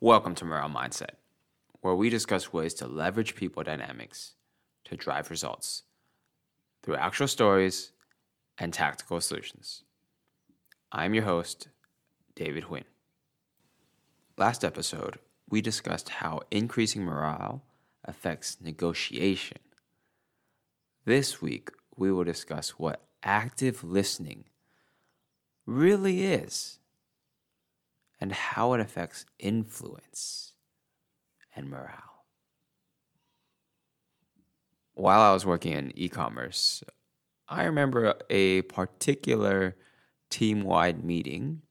Welcome to Morale Mindset, where we discuss ways to leverage people dynamics to drive results through actual stories and tactical solutions. I'm your host, David Huynh. Last episode, we discussed how increasing morale affects negotiation. This week, we will discuss what active listening really is, and how it affects influence and morale. While I was working in e-commerce, I remember a particular team-wide meeting,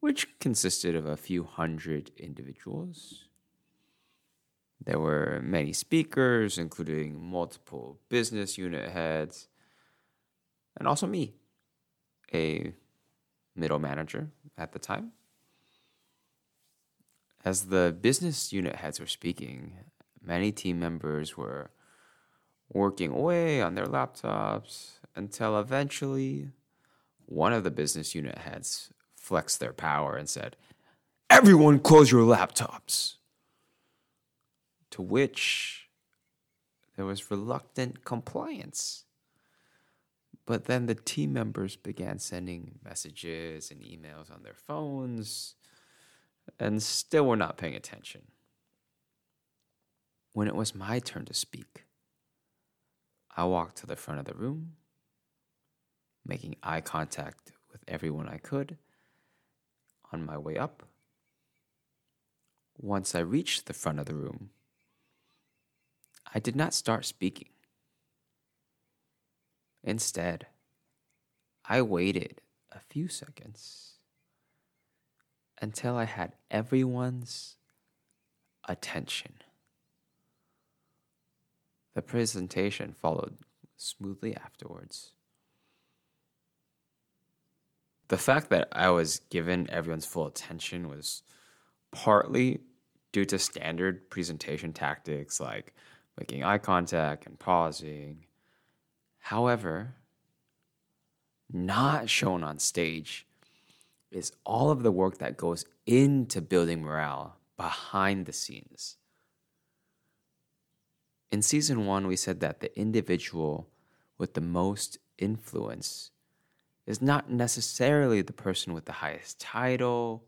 which consisted of a few hundred individuals. There were many speakers, including multiple business unit heads, and also me, a middle manager at the time. As the business unit heads were speaking, many team members were working away on their laptops until eventually one of the business unit heads flexed their power and said, "Everyone close your laptops." To which there was reluctant compliance. But then the team members began sending messages and emails on their phones, and still were not paying attention. When it was my turn to speak, I walked to the front of the room, making eye contact with everyone I could on my way up. Once I reached the front of the room, I did not start speaking. Instead, I waited a few seconds until I had everyone's attention. The presentation followed smoothly afterwards. The fact that I was given everyone's full attention was partly due to standard presentation tactics like making eye contact and pausing. However, not shown on stage is all of the work that goes into building morale behind the scenes. In season 1, we said that the individual with the most influence is not necessarily the person with the highest title,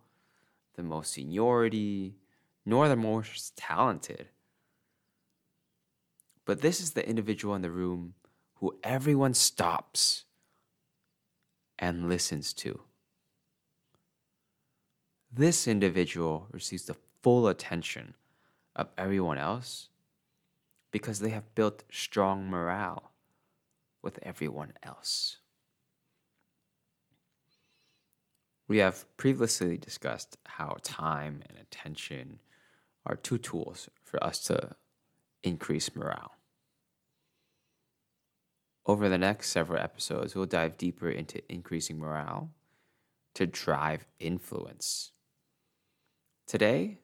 the most seniority, nor the most talented. But this is the individual in the room who everyone stops and listens to. This individual receives the full attention of everyone else because they have built strong morale with everyone else. We have previously discussed how time and attention are two tools for us to increase morale. Over the next several episodes, we'll dive deeper into increasing morale to drive influence. Today,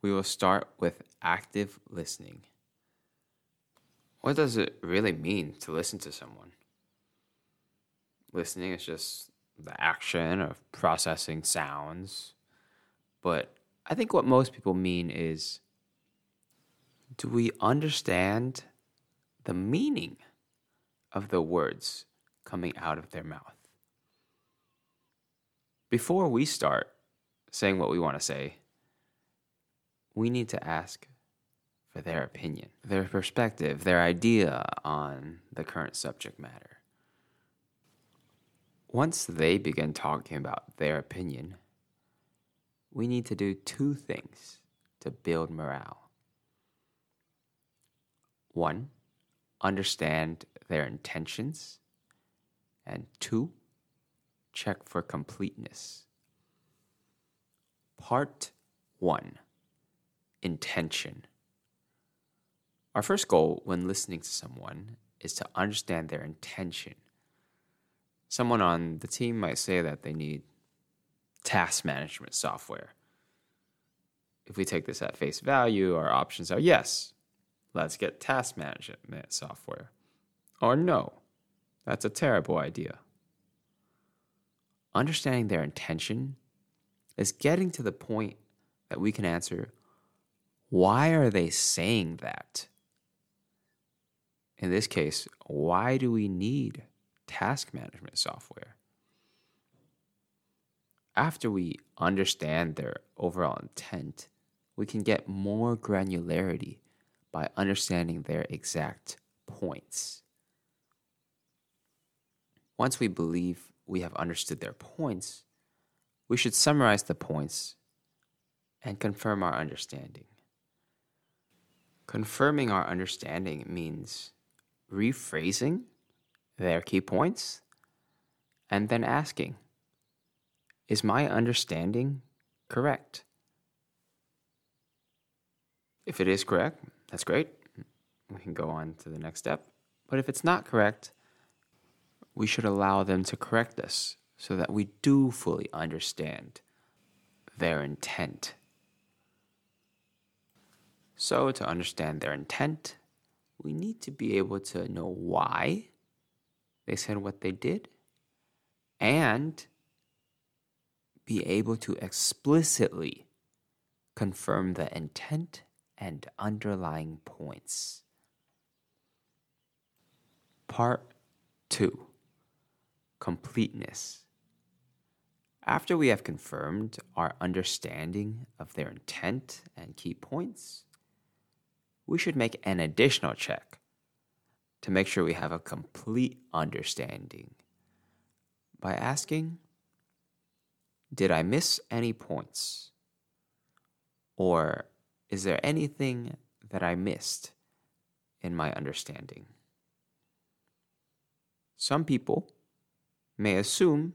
we will start with active listening. What does it really mean to listen to someone? Listening is just the action of processing sounds, but I think what most people mean is, do we understand the meaning of the words coming out of their mouth? Before we start saying what we want to say, we need to ask for their opinion, their perspective, their idea on the current subject matter. Once they begin talking about their opinion, we need to do two things to build morale. 1, understand their intentions, and 2, check for completeness. Part 1, intention. Our first goal when listening to someone is to understand their intention. Someone on the team might say that they need task management software. If we take this at face value, our options are yes, let's get task management software, or no, that's a terrible idea. understanding their intention is getting to the point that we can answer, why are they saying that? In this case, why do we need task management software? After we understand their overall intent, we can get more granularity by understanding their exact points. Once we believe we have understood their points, we should summarize the points and confirm our understanding. Confirming our understanding means rephrasing their key points and then asking, is my understanding correct? If it is correct, that's great. We can go on to the next step. But if it's not correct, we should allow them to correct us so that we do fully understand their intent. So to understand their intent, we need to be able to know why they said what they did and be able to explicitly confirm the intent and underlying points. Part 2. Completeness. After we have confirmed our understanding of their intent and key points, we should make an additional check to make sure we have a complete understanding by asking, did I miss any points? Or is there anything that I missed in my understanding? Some people may assume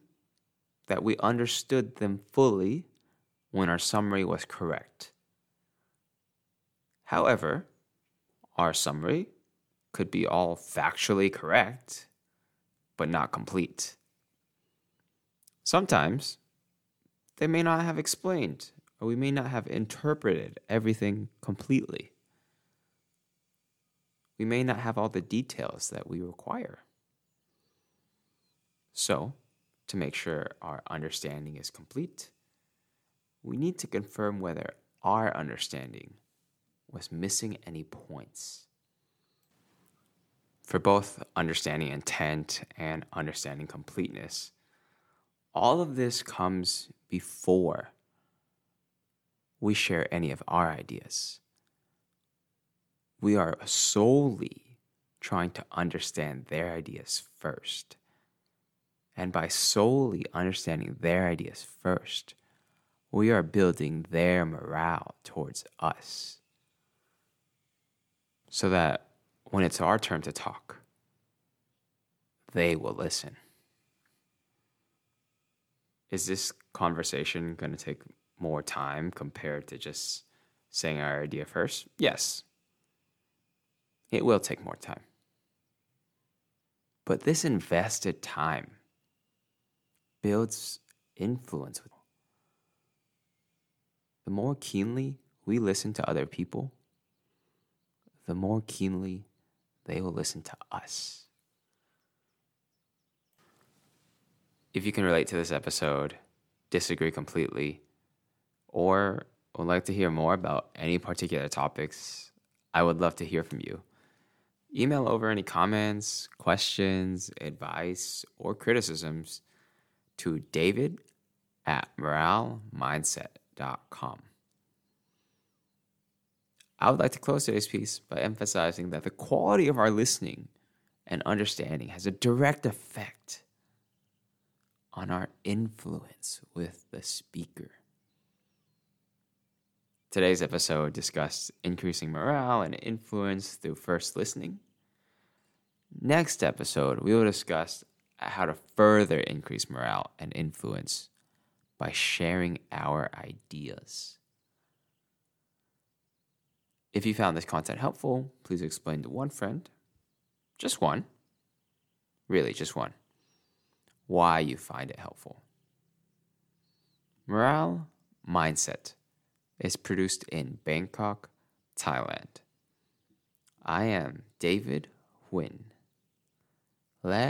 that we understood them fully when our summary was correct. However, our summary could be all factually correct, but not complete. Sometimes they may not have explained, or we may not have interpreted everything completely. We may not have all the details that we require. So, to make sure our understanding is complete, we need to confirm whether our understanding was missing any points. For both understanding intent and understanding completeness, all of this comes before we share any of our ideas. We are solely trying to understand their ideas first. And by solely understanding their ideas first, we are building their morale towards us, so that when it's our turn to talk, they will listen. Is this conversation going to take more time compared to just saying our idea first? Yes, it will take more time. But this invested time builds influence. The more keenly we listen to other people, the more keenly they will listen to us. If you can relate to this episode, disagree completely, or would like to hear more about any particular topics, I would love to hear from you. Email over any comments, questions, advice, or criticisms to david@moralemindset.com. I would like to close today's piece by emphasizing that the quality of our listening and understanding has a direct effect on our influence with the speaker. Today's episode discussed increasing morale and influence through first listening. Next episode, we will discuss how to further increase morale and influence by sharing our ideas. If you found this content helpful, please explain to one friend, just one, really just one, why you find it helpful. Morale Mindset is produced in Bangkok, Thailand. I am David Huynh. และ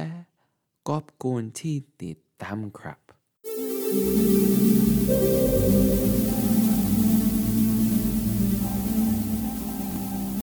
ขอบคุณที่ติดตามครับ